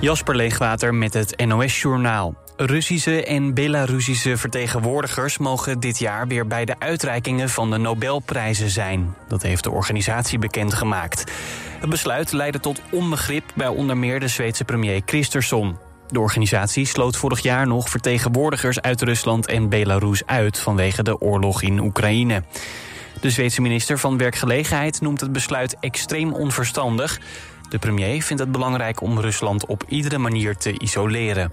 Jasper Leegwater met het NOS-journaal. Russische en Belarusische vertegenwoordigers mogen dit jaar weer bij de uitreikingen van de Nobelprijzen zijn. Dat heeft de organisatie bekendgemaakt. Het besluit leidde tot onbegrip bij onder meer de Zweedse premier Kristersson. De organisatie sloot vorig jaar nog vertegenwoordigers uit Rusland en Belarus uit vanwege de oorlog in Oekraïne. De Zweedse minister van Werkgelegenheid noemt het besluit extreem onverstandig. De premier vindt het belangrijk om Rusland op iedere manier te isoleren.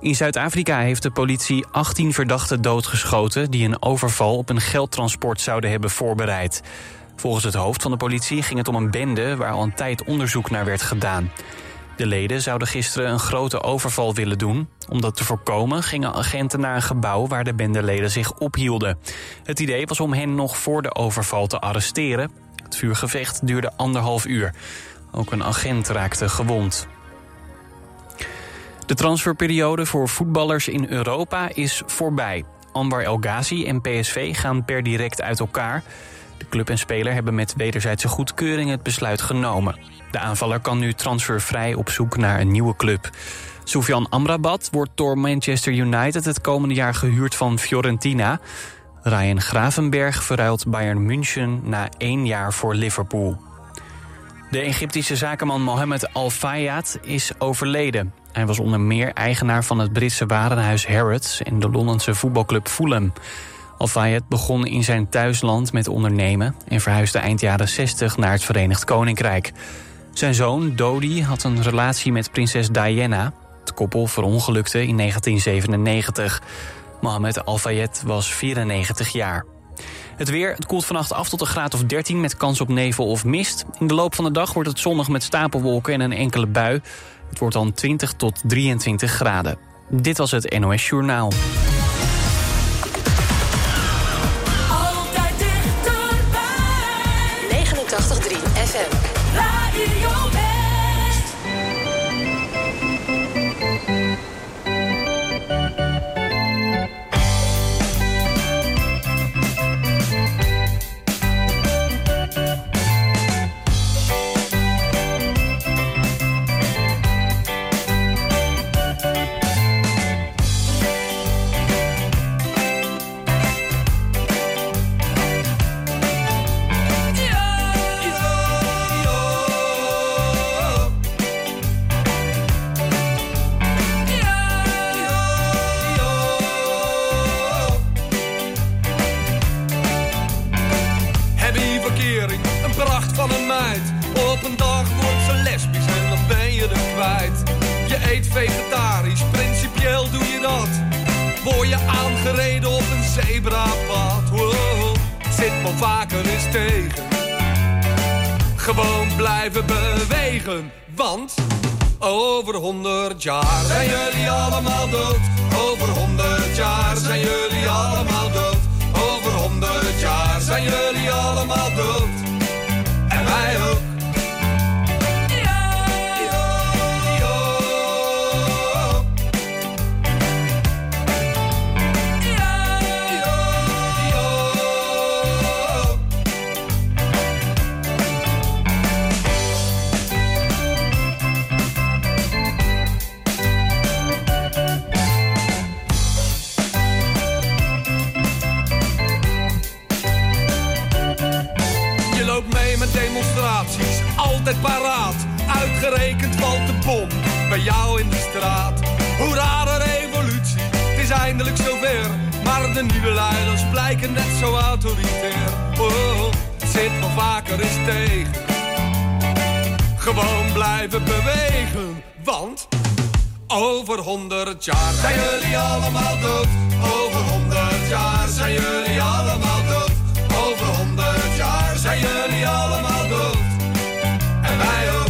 In Zuid-Afrika heeft de politie 18 verdachten doodgeschoten die een overval op een geldtransport zouden hebben voorbereid. Volgens het hoofd van de politie ging het om een bende waar al een tijd onderzoek naar werd gedaan. De leden zouden gisteren een grote overval willen doen. Om dat te voorkomen gingen agenten naar een gebouw waar de bendeleden zich ophielden. Het idee was om hen nog voor de overval te arresteren. Het vuurgevecht duurde 1,5 uur. Ook een agent raakte gewond. De transferperiode voor voetballers in Europa is voorbij. Anwar El Ghazi en PSV gaan per direct uit elkaar. De club en speler hebben met wederzijdse goedkeuring het besluit genomen. De aanvaller kan nu transfervrij op zoek naar een nieuwe club. Sofian Amrabat wordt door Manchester United het komende jaar gehuurd van Fiorentina. Ryan Gravenberg verruilt Bayern München na 1 jaar voor Liverpool. De Egyptische zakenman Mohamed Al-Fayed is overleden. Hij was onder meer eigenaar van het Britse warenhuis Harrods en de Londense voetbalclub Fulham. Al-Fayed begon in zijn thuisland met ondernemen en verhuisde eind jaren 60 naar het Verenigd Koninkrijk. Zijn zoon Dodi had een relatie met prinses Diana. Het koppel verongelukte in 1997. Mohamed Al-Fayed was 94 jaar. Het weer, het koelt vannacht af tot een graad of 13 met kans op nevel of mist. In de loop van de dag wordt het zonnig met stapelwolken en een enkele bui. Het wordt dan 20 tot 23 graden. Dit was het NOS Journaal. Altijd dichterbij. 89.3 FM. Radio West. Want over 100 jaar zijn jullie allemaal dood. Over 100 jaar zijn jullie allemaal dood. Over 100 jaar zijn jullie allemaal dood. En wij ook. Altijd paraat, uitgerekend valt de bom bij jou in de straat. Hoe rare revolutie, het is eindelijk zover. Maar de nieuwe leiders blijken net zo autoritair. Oh, het zit wel vaker eens tegen. Gewoon blijven bewegen, want over 100 jaar zijn jullie allemaal dood. Over 100 jaar zijn jullie allemaal dood. Over 100 jaar zijn jullie allemaal dood. En wij ook.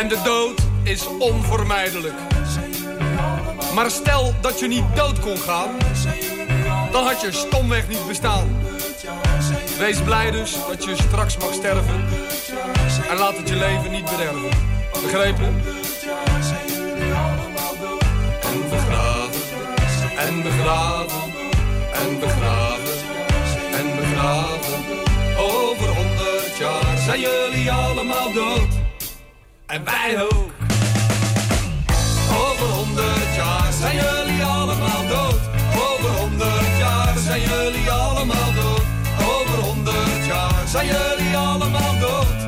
En de dood is onvermijdelijk. Maar stel dat je niet dood kon gaan, dan had je stomweg niet bestaan. Wees blij dus dat je straks mag sterven. En laat het je leven niet bederven. Begrepen? En begraven, en begraven, en begraven, en begraven. Over 100 jaar zijn jullie allemaal dood. En wij ook. Over 100 jaar zijn jullie allemaal dood. Over 100 jaar zijn jullie allemaal dood. Over 100 jaar zijn jullie allemaal dood.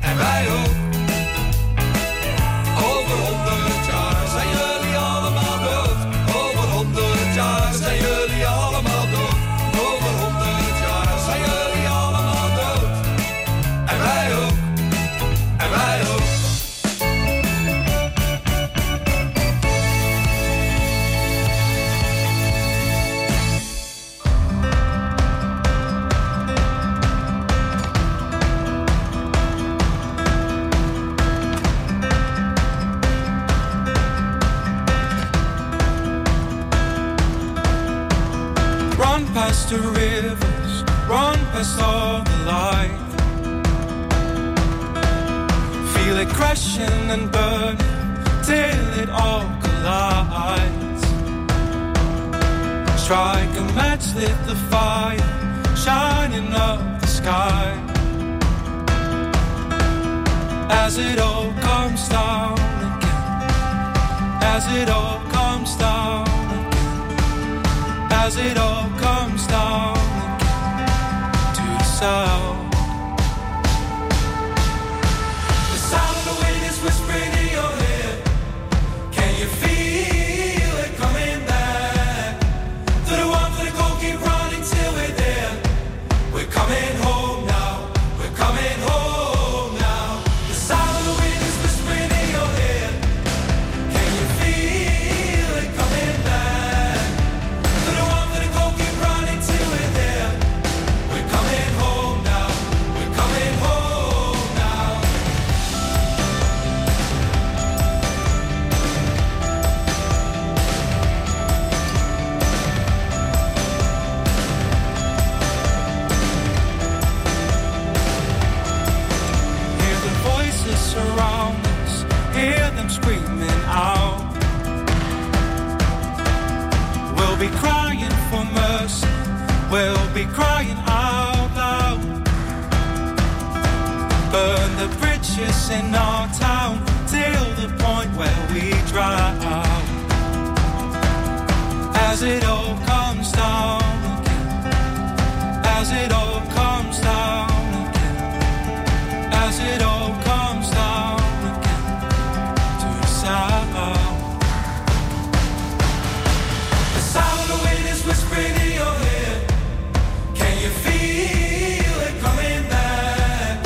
En wij ook. Over 100 jaar zijn jullie allemaal dood. Over 100 jaar zijn jullie allemaal dood. Over 100 jaar zijn jullie allemaal dood. En wij ook. En wij ook. Run past the rivers, run past all the light. Feel it crashing and burning till it all collides. Strike a match, lit the fire, shining up the sky. As it all comes down again, as it all comes down again, as it all comes down again to the sound. The sound of the wind is whispering in your ear. Can you feel it coming back? Through the warmth of the cold, keep running till we're there. We're coming home now. We're coming home now. The sound of the wind is whispering in your ear. Can you feel it coming back? Through the warmth of the cold, keep running till we're there. We're coming home now. We're coming home now. Hear the voices surround us, hear them screaming out. We'll be crying for mercy, we'll be crying out loud. Burn the bridges in our town till the point where we drown. As it all comes down again, as it all comes down again, as it all comes down again to the sound. The sound of the wind is whispering in your ear. Can you feel it coming back?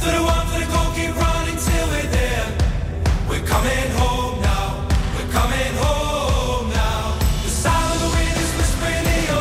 Through the warmth of the cold, keep running till we're there. We're coming home now. We're coming home now. The sound of the wind is whispering in your ear.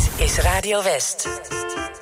Dit is Radio West. Love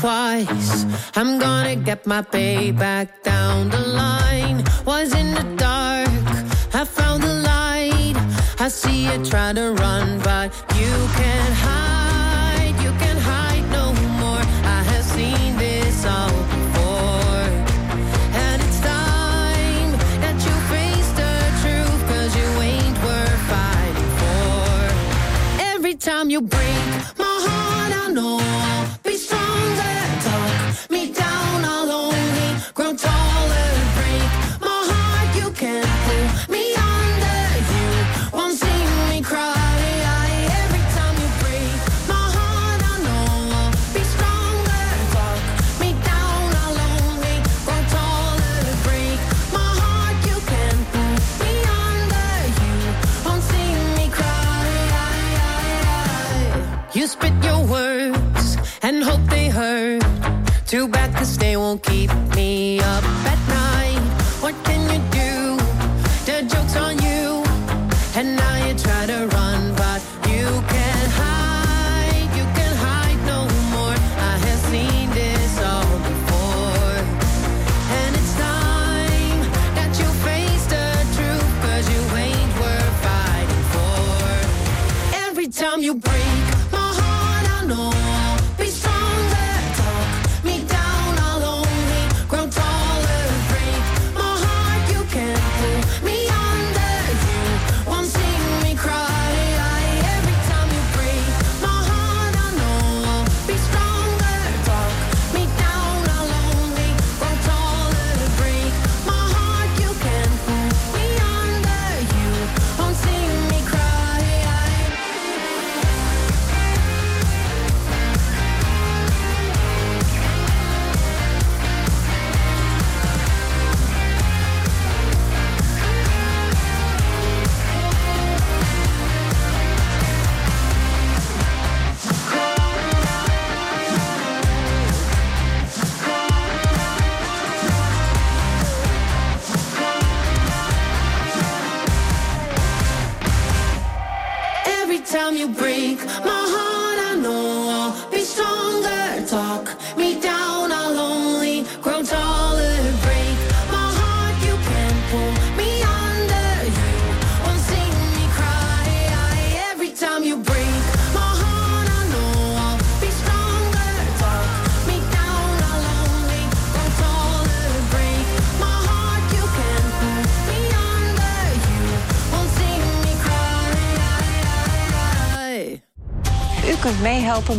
twice. I'm gonna get my pay back down the line. Was in the dark, I found the light. I see you try to run, but you can't hide. You can't hide no more. I have seen this all before, and it's time that you face the truth, 'cause you ain't worth fighting for. Every time you break my heart, I know I'll be stronger. Talk me down, I'll only grow taller. Break my heart, you can't pull me under. You won't see me cry. Every time you break my heart, I know I'll be stronger. Talk me down, I'll only grow taller. Break my heart, you can't pull me under. You won't see me cry. You spit your words and hope they hurt. Too bad, 'cause they won't keep me up at night. What can you do? The joke's on you. And now you try to run, but you can't hide. You can't hide no more. I have seen this all before, and it's time that you face the truth, 'cause you ain't worth fighting for. Every time you break my heart, I know I'll be stronger. Me down, I'll only grow taller. Break my heart, you can't pull me under. You won't see me cry. Every time you break my heart, I know I'll be stronger. Talk me down, I'll only grow taller. Break my heart, you can't pull me under. You won't see me cry. Every time you break my heart, I know I'll be stronger. Talk me down, I'll only grow taller. Break my heart, you can't pull me under. You won't see me cry. Every time you break my heart, I know I'll be stronger. Talk me down, I'll only grow taller. Break my heart, you can't pull me under. You won't see me cry. U kunt meehelpen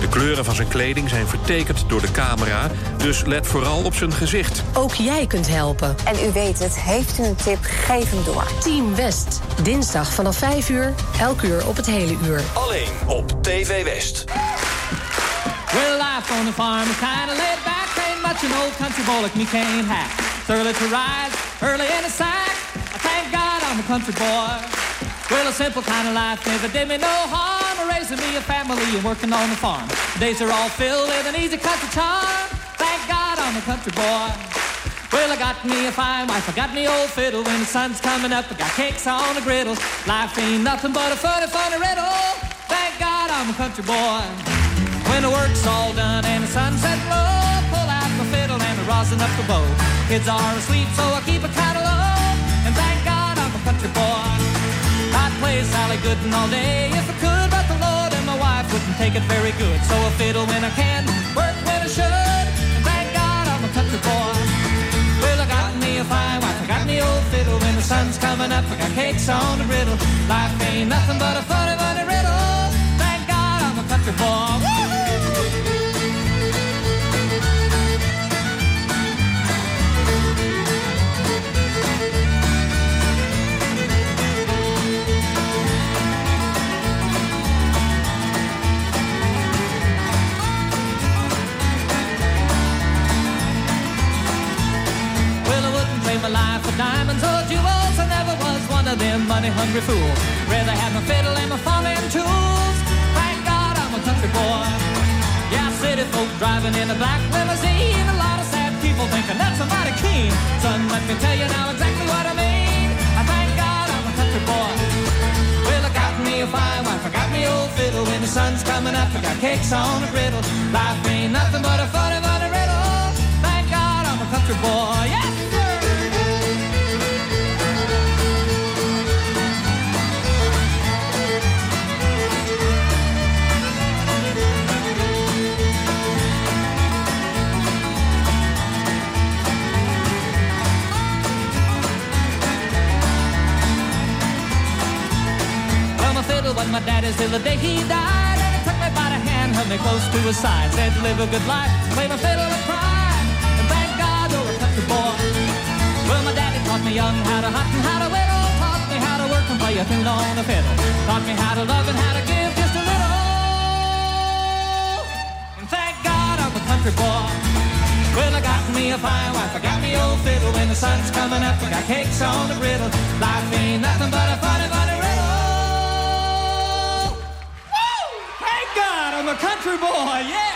De kleuren van zijn kleding zijn vertekend door de camera, dus let vooral op zijn gezicht. Ook jij kunt helpen. En u weet het, heeft u een tip, geef hem door. Team West, dinsdag vanaf 5 uur, elk uur op het hele uur. Alleen op TV West. Well, life on the farm is kind of laid back. Ain't much an old country boy like me can't hack. It's early to rise, early in the sack. I thank God I'm a country boy. Well, a simple kind of life never did me no harm. Raising me a family and working on the farm. Days are all filled with an easy country charm. Thank God I'm a country boy. Well, I got me a fine wife, I got me old fiddle. When the sun's coming up, I got cakes on the griddle. Life ain't nothing but a funny, funny riddle. Thank God I'm a country boy. When the work's all done and the sunset low, pull out my fiddle and I'm rosin up the bow. Kids are asleep, so I keep a kind of low, and thank God I'm a country boy. I'd play Sally Gooden all day if I could, but the Lord and my wife wouldn't take it very good. So I fiddle when I can, work when I should, and thank God I'm a country boy. Well, I got me a fine wife, I got me old fiddle. When the sun's coming up, I got cakes on the griddle. Life ain't nothing but a funny, funny riddle. Thank God I'm a country boy. Woo-hoo! My life with diamonds or jewels, I never was one of them money-hungry fools. Rather have my fiddle and my farming tools. Thank God I'm a country boy. Yeah, city folk driving in a black limousine. A lot of sad people thinking that's somebody keen. Son, let me tell you now exactly what I mean. I thank God I'm a country boy. Well, I got me a fine wife, I got me old fiddle. When the sun's coming up, I got cakes on a griddle. Life ain't nothing but a funny, funny riddle. Thank God I'm a country boy, yeah. But my daddy's till the day he died, and he took me by the hand, held me close to his side, said live a good life, play my fiddle and cry, and thank God you're a country boy. Well, my daddy taught me young how to hunt and how to whittle, taught me how to work and play a tune on the fiddle, taught me how to love and how to give just a little, and thank God I'm a country boy. Well, I got me a fine wife, I got me old fiddle, when the sun's coming up, I got cakes on the griddle, life ain't nothing but a funny, funny riddle. I'm a country boy, yeah!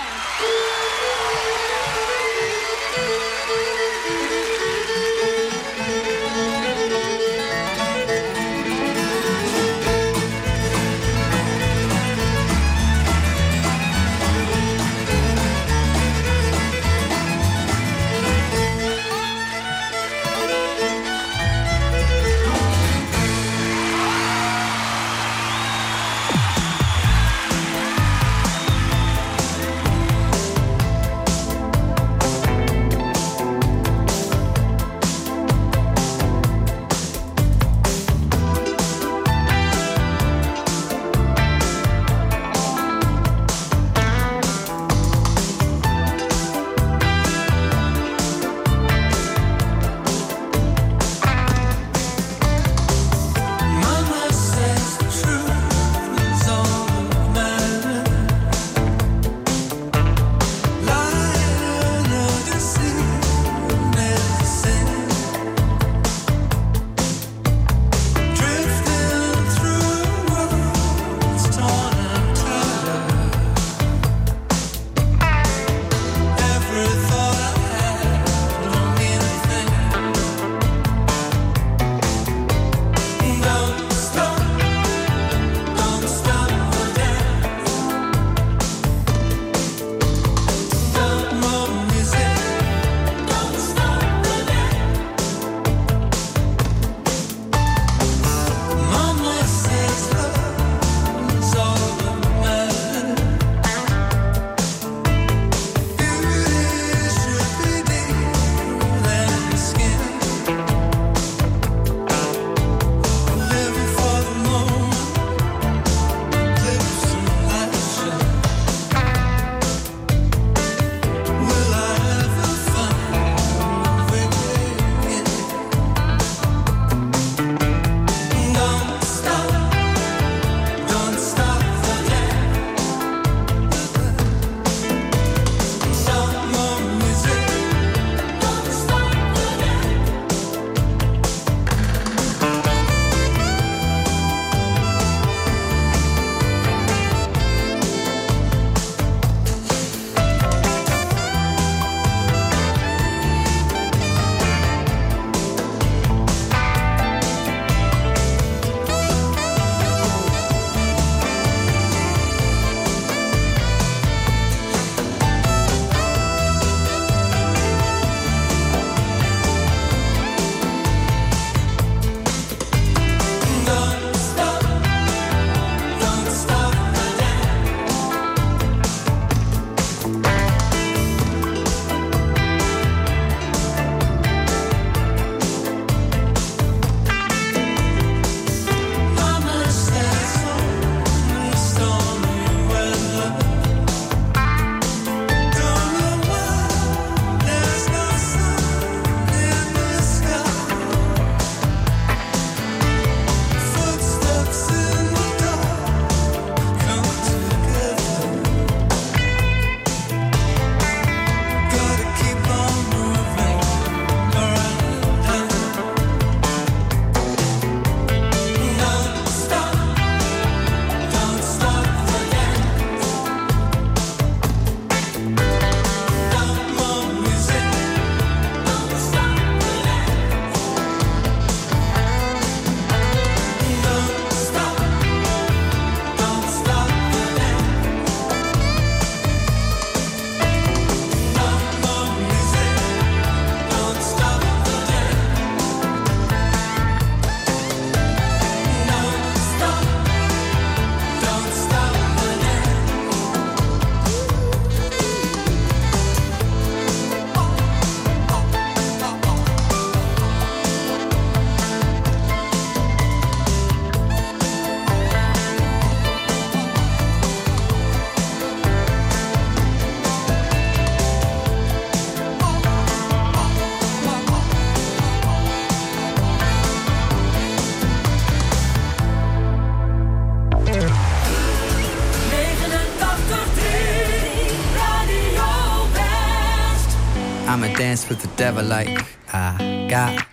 I'ma dance with the devil like I got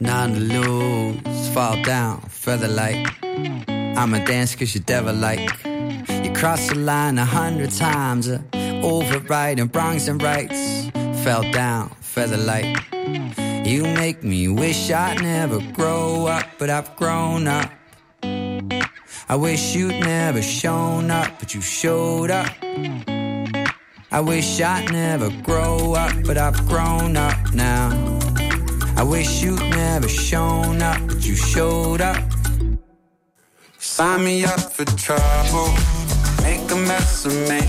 none to lose. Fall down further like I'ma dance cause you're devil like. You cross the line 100 times, over right and wrongs and rights. Fell down further like. You make me wish I'd never grow up, but I've grown up. I wish you'd never shown up, but you showed up. I wish I'd never grow up, but I've grown up now. I wish you'd never shown up, but you showed up. Sign me up for trouble, make a mess of me.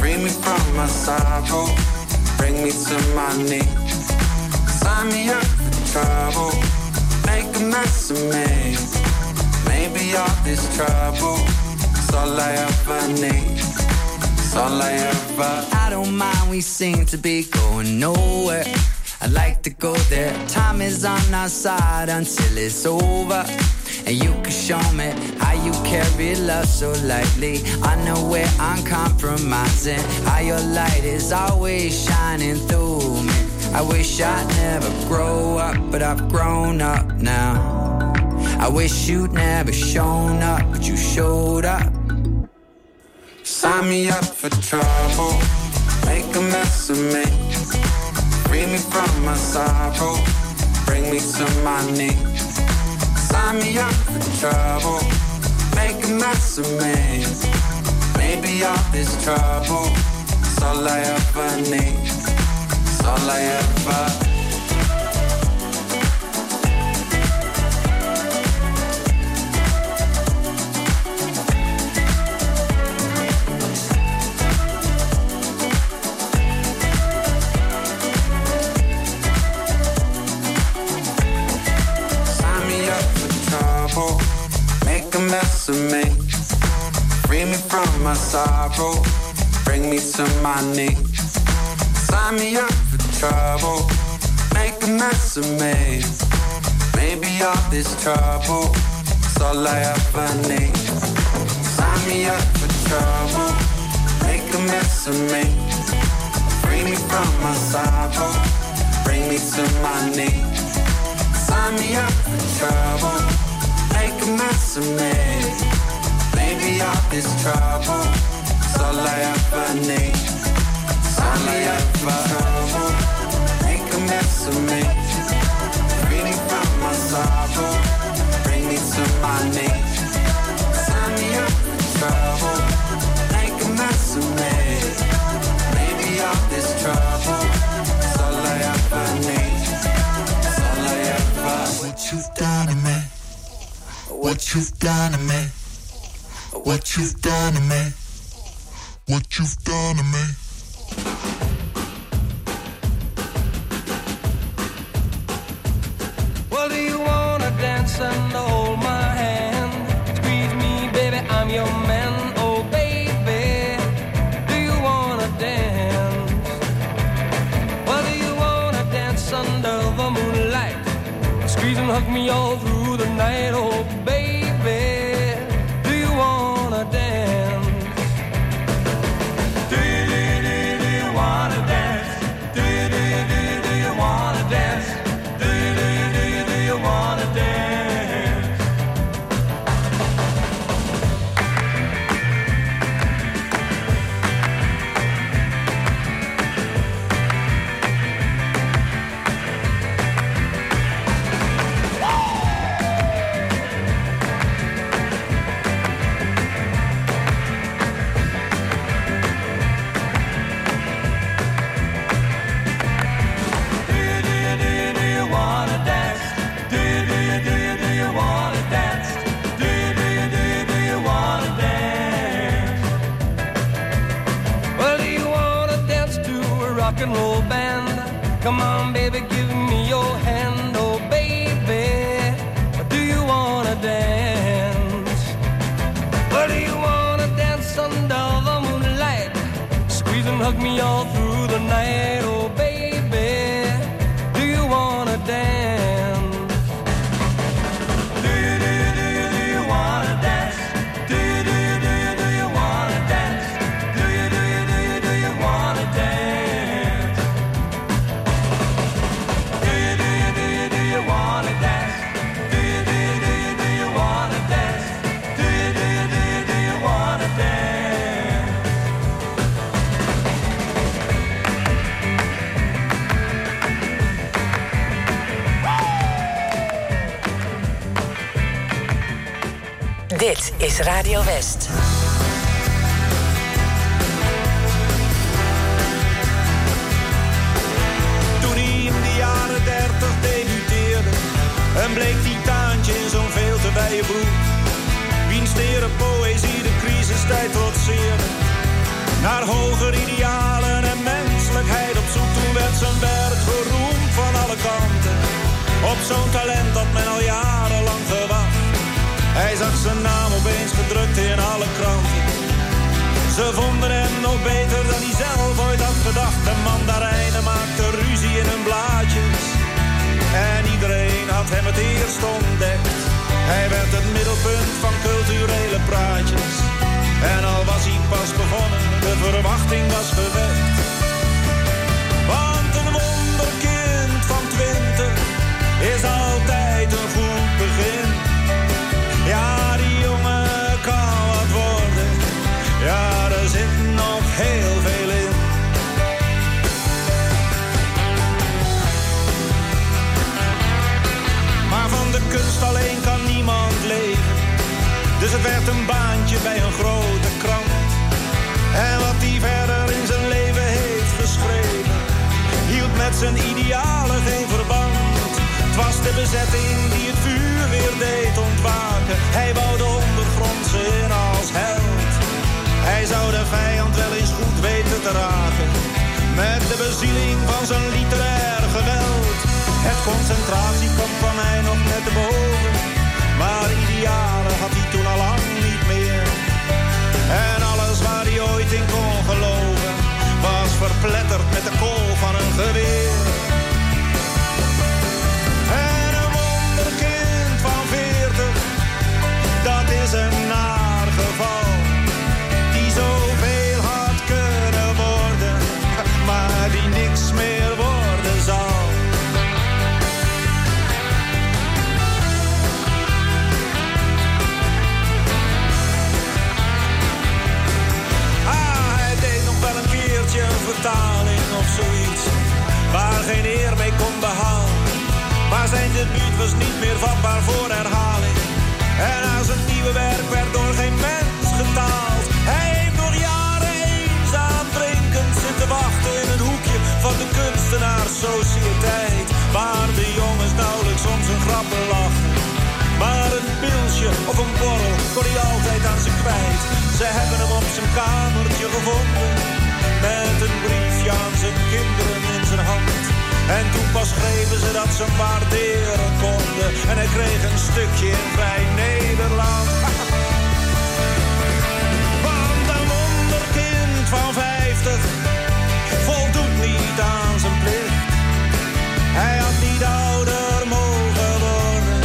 Free me from my sorrow, bring me to my knees. Sign me up for trouble, make a mess of me. Maybe all this trouble is all I ever need. It's all I ever. I don't mind, we seem to be going nowhere. I'd like to go there. Time is on our side until it's over. And you can show me how you carry love so lightly. I know where I'm compromising, how your light is always shining through me. I wish I'd never grow up, but I've grown up now. I wish you'd never shown up, but you showed up. Sign me up for trouble, make a mess of me. Free me from my sorrow, bring me to my knees. Sign me up for trouble, make a mess of me. Maybe all this trouble is all I ever need. It's all I ever. Me. Free me from my sorrow, bring me to my knees. Sign me up for trouble, make a mess of me. Maybe all this trouble is all I ever need. Sign me up for trouble, make a mess of me. Free me from my sorrow, bring me to my knees. Sign me up for trouble, make a mess of me. Maybe all this trouble is all I ever need. It's all I ever. Trouble, make a mess of me. Free me from my sorrow, bring me to my knees. Sign me up for trouble, make a mess of me. Maybe all this trouble is all I ever need. It's all I ever. What you've done to me, what you've done to me, what you've done to me, what you've done to me. Well, do you wanna dance and hold my hand? Squeeze me, baby, I'm your man. Oh, baby, do you wanna dance? Well, do you wanna dance under the moonlight? Squeeze and hug me all through the night. Oh, come on, baby, give me your hand. Oh, baby, do you wanna dance? Or do you wanna dance under the moonlight? Squeeze and hug me all through the night. Oh, baby, do you wanna dance? Do you wanna dance? Do you wanna dance? Do you wanna dance? Dit is Radio West. Toen hij in de jaren 30 debuteerde en bleek titaantje in zo'n veel te wijde broek, wiens tere poëzie de crisistijd trotseerde, naar hoger idealen en menselijkheid op zoek. Toen werd zijn werk geroemd van alle kanten, op zo'n talent dat men al jarenlang gewacht. Hij zag zijn naam opeens gedrukt in alle kranten. Ze vonden hem nog beter dan hij zelf ooit had gedacht. De mandarijnen maakten ruzie in hun blaadjes en iedereen had hem het eerst ontdekt. Hij werd het middelpunt van culturele praatjes en al was hij pas begonnen, de verwachting was gewekt. Want een wonderkind van 20 is altijd een goed begin. Ja, die jongen kan wat worden. Ja, er zit nog heel veel in. Maar van de kunst alleen kan niemand leven. Dus het werd een baantje bij een grote krant. En wat hij verder in zijn leven heeft geschreven, hield met zijn idealen geen verband. Het was de bezetting die het vuur weer deed ontwaken. Hij wou de ondergrondse in als held. Hij zou de vijand wel eens goed weten te raken, met de bezieling van zijn literair geweld. Het concentratiekamp kwam hij nog net te boven, maar idealen had hij toen al lang niet meer. En alles waar hij ooit in kon geloven, was verpletterd met de kool van een geweer. Dat is een naar geval, die zoveel had kunnen worden, maar die niks meer worden zal. Ah, hij deed nog wel een keertje een vertaling of zoiets, waar geen eer mee kon behalen. Maar zijn debuut was niet meer vatbaar voor herhaling. En aan zijn nieuwe werk werd door geen mens getaald. Hij heeft nog jaren eenzaam drinkend zitten wachten in het hoekje van de kunstenaarssociëteit, waar de jongens nauwelijks om zijn grappen lachen. Maar een pilsje of een borrel kon hij altijd aan ze kwijt. Ze hebben hem op zijn kamertje gevonden, met een briefje aan zijn kinderen in zijn hand. En toen pas schreven ze dat ze waarderen konden. En hij kreeg een stukje in Vrij Nederland. Want een wonderkind van 50 voldoet niet aan zijn plicht. Hij had niet ouder mogen worden.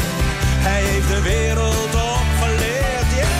Hij heeft de wereld opgeleerd, ja.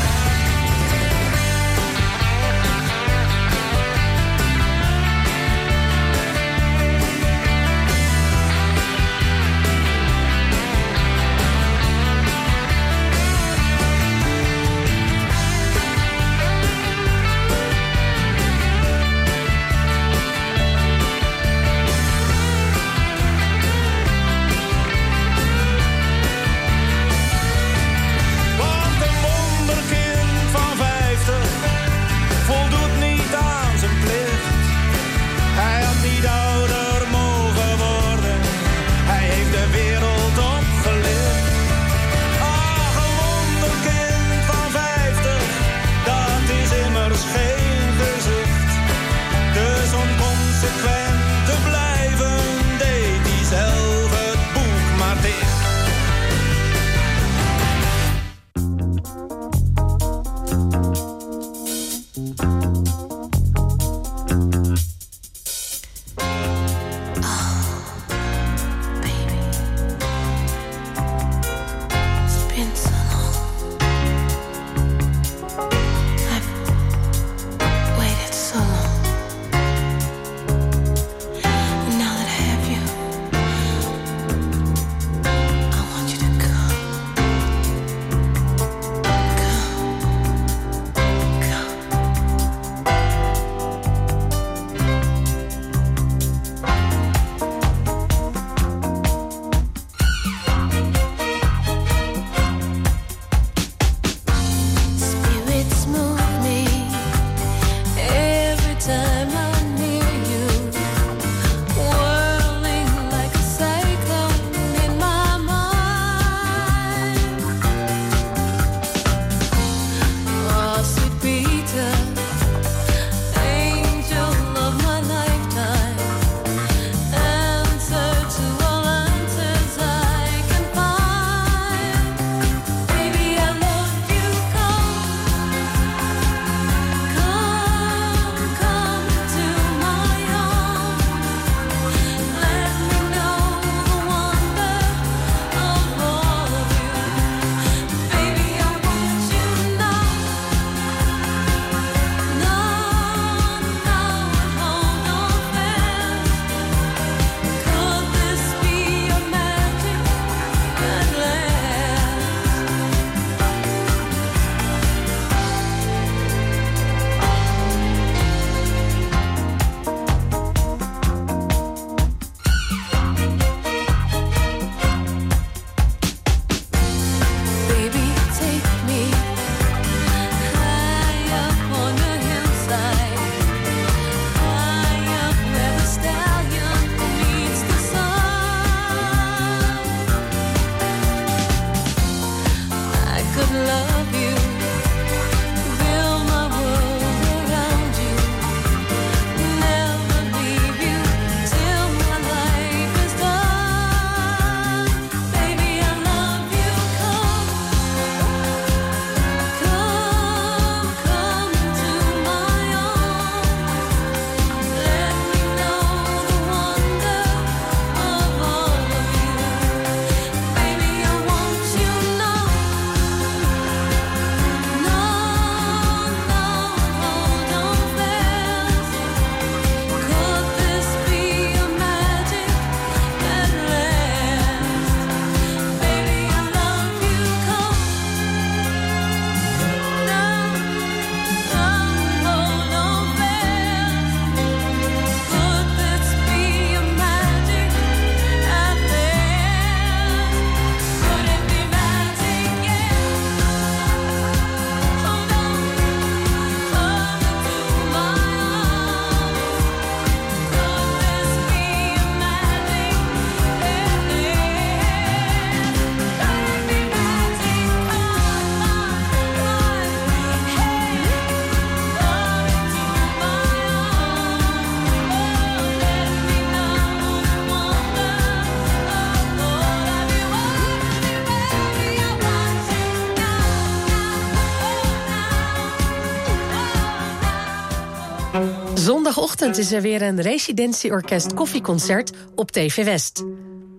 Zondagochtend is er weer een Residentieorkest koffieconcert op TV West.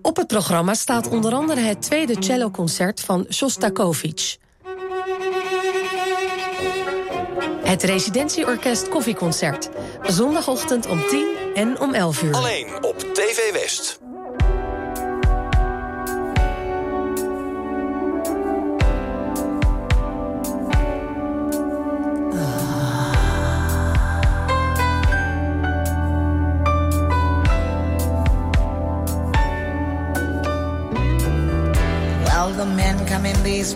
Op het programma staat onder andere het tweede celloconcert van Shostakovich. Het Residentieorkest koffieconcert. Zondagochtend om 10 en om 11 uur. Alleen op TV West. All the men come in these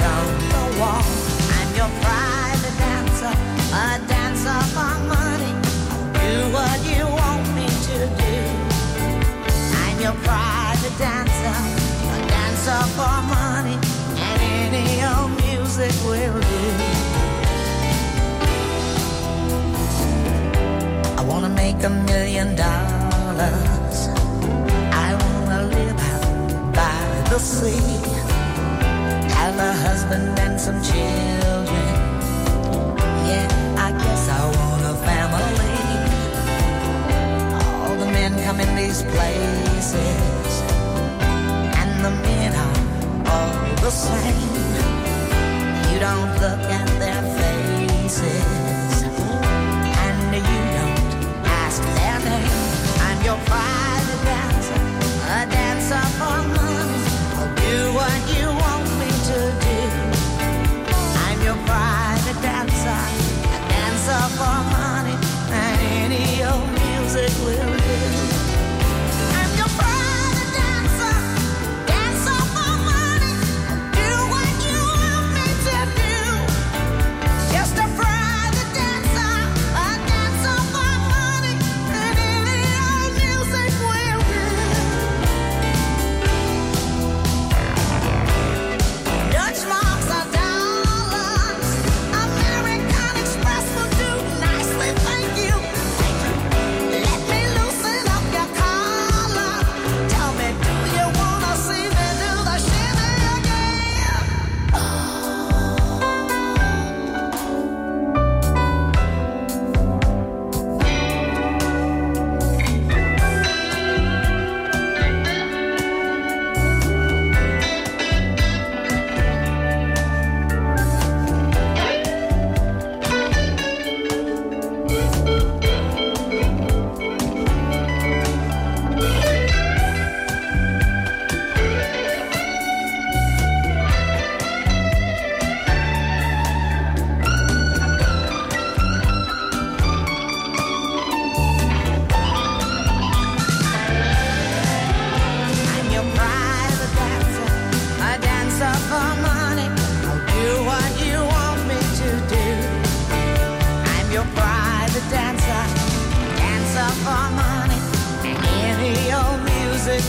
on the wall. I'm your private dancer, a dancer for money. Do what you want me to do. I'm your private dancer, a dancer for money, and any old music will do. I wanna make $1 million. I wanna live out by the sea. Have a husband and some children. Yeah, I guess I want a family. All the men come in these places, and the men are all the same. You don't look at their faces, and you don't ask their name. I'm your private dancer, a dancer for money. I'll do what you want me to do. I'm your private dancer, a dancer for money, and any old music will do. I'm your private dancer, dancer for money. Do what you want me to do. Just a private dancer, a dancer for money, and any old music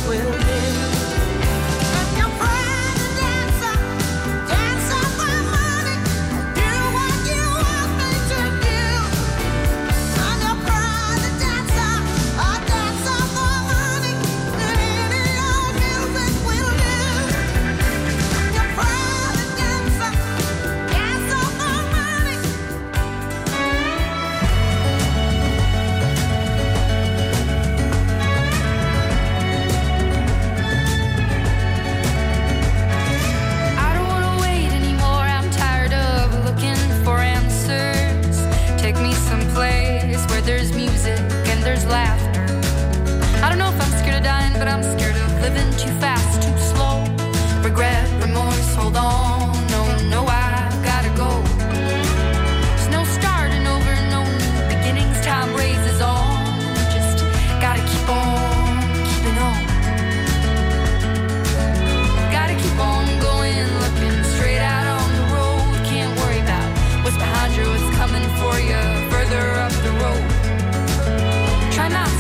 will do. Try not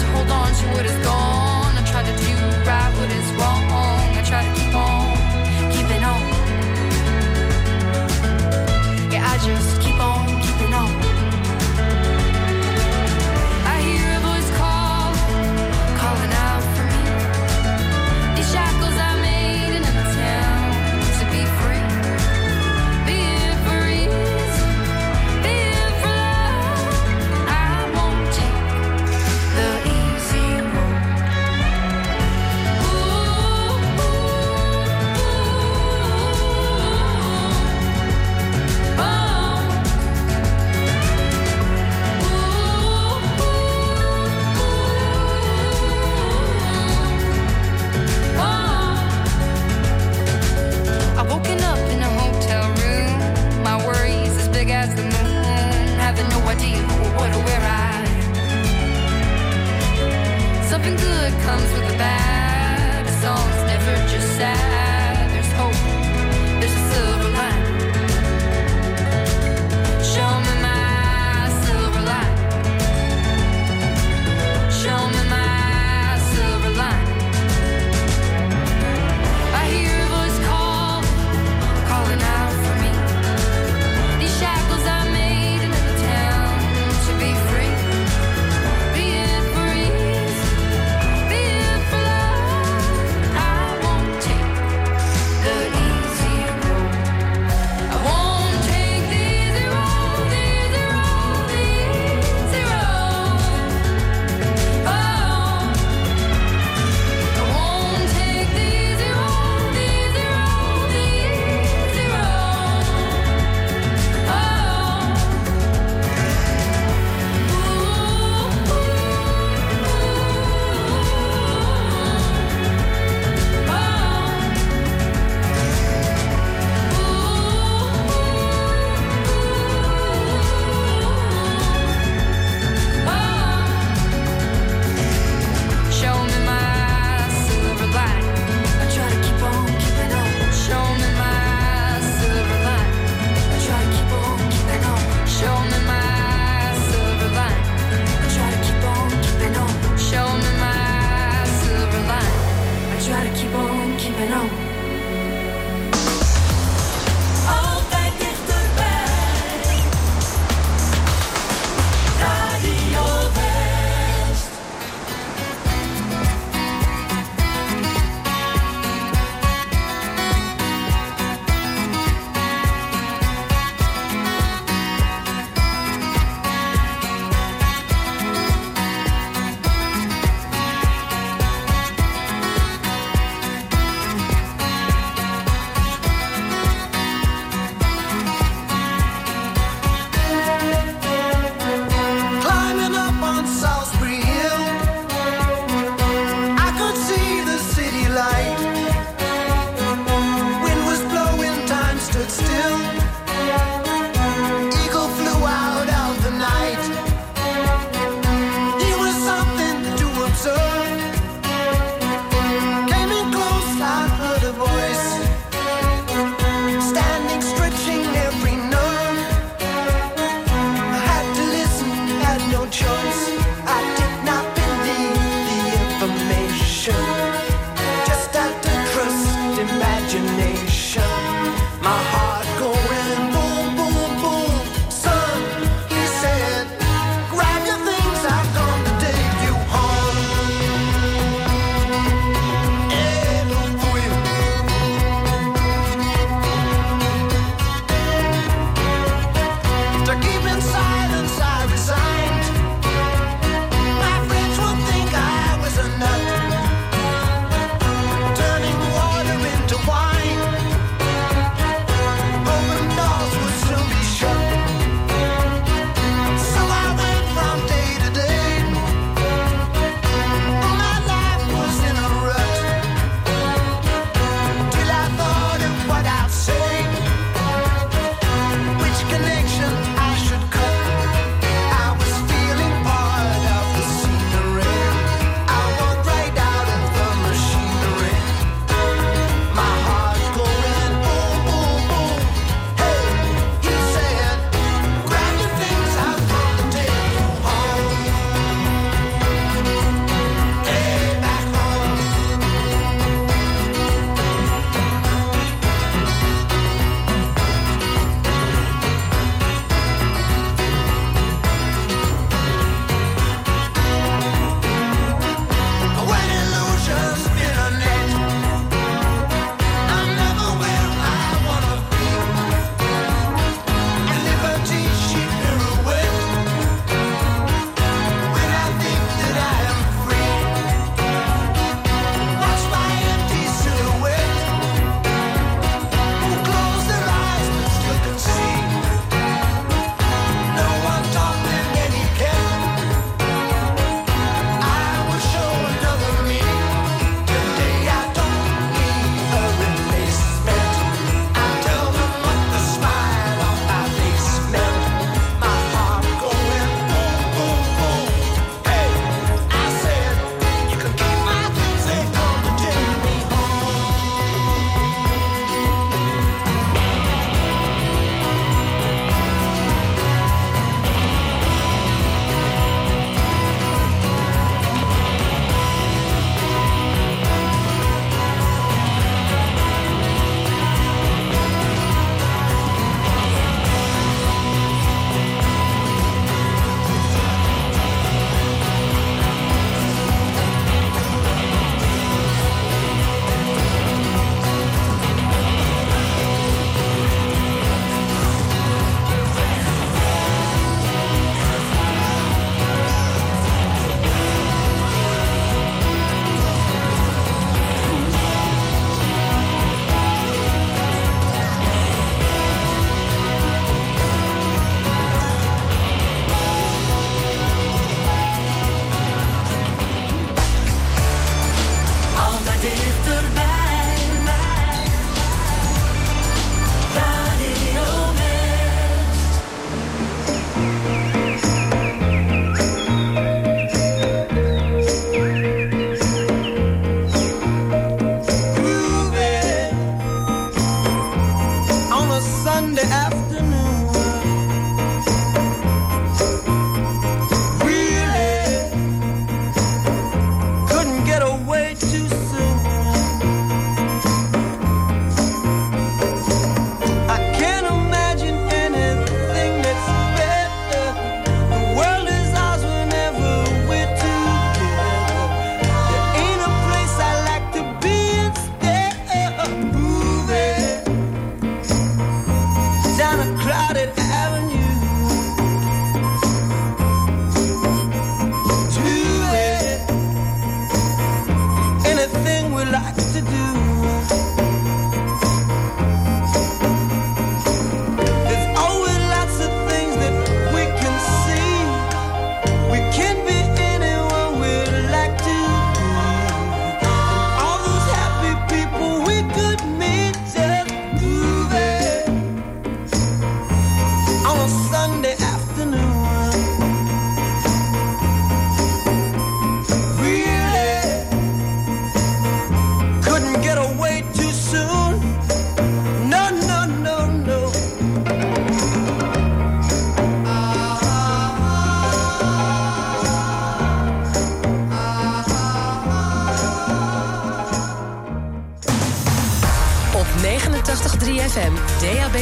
3FM, DAB+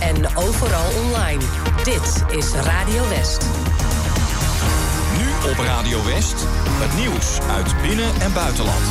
en overal online. Dit is Radio West. Nu op Radio West, het nieuws uit binnen- en buitenland.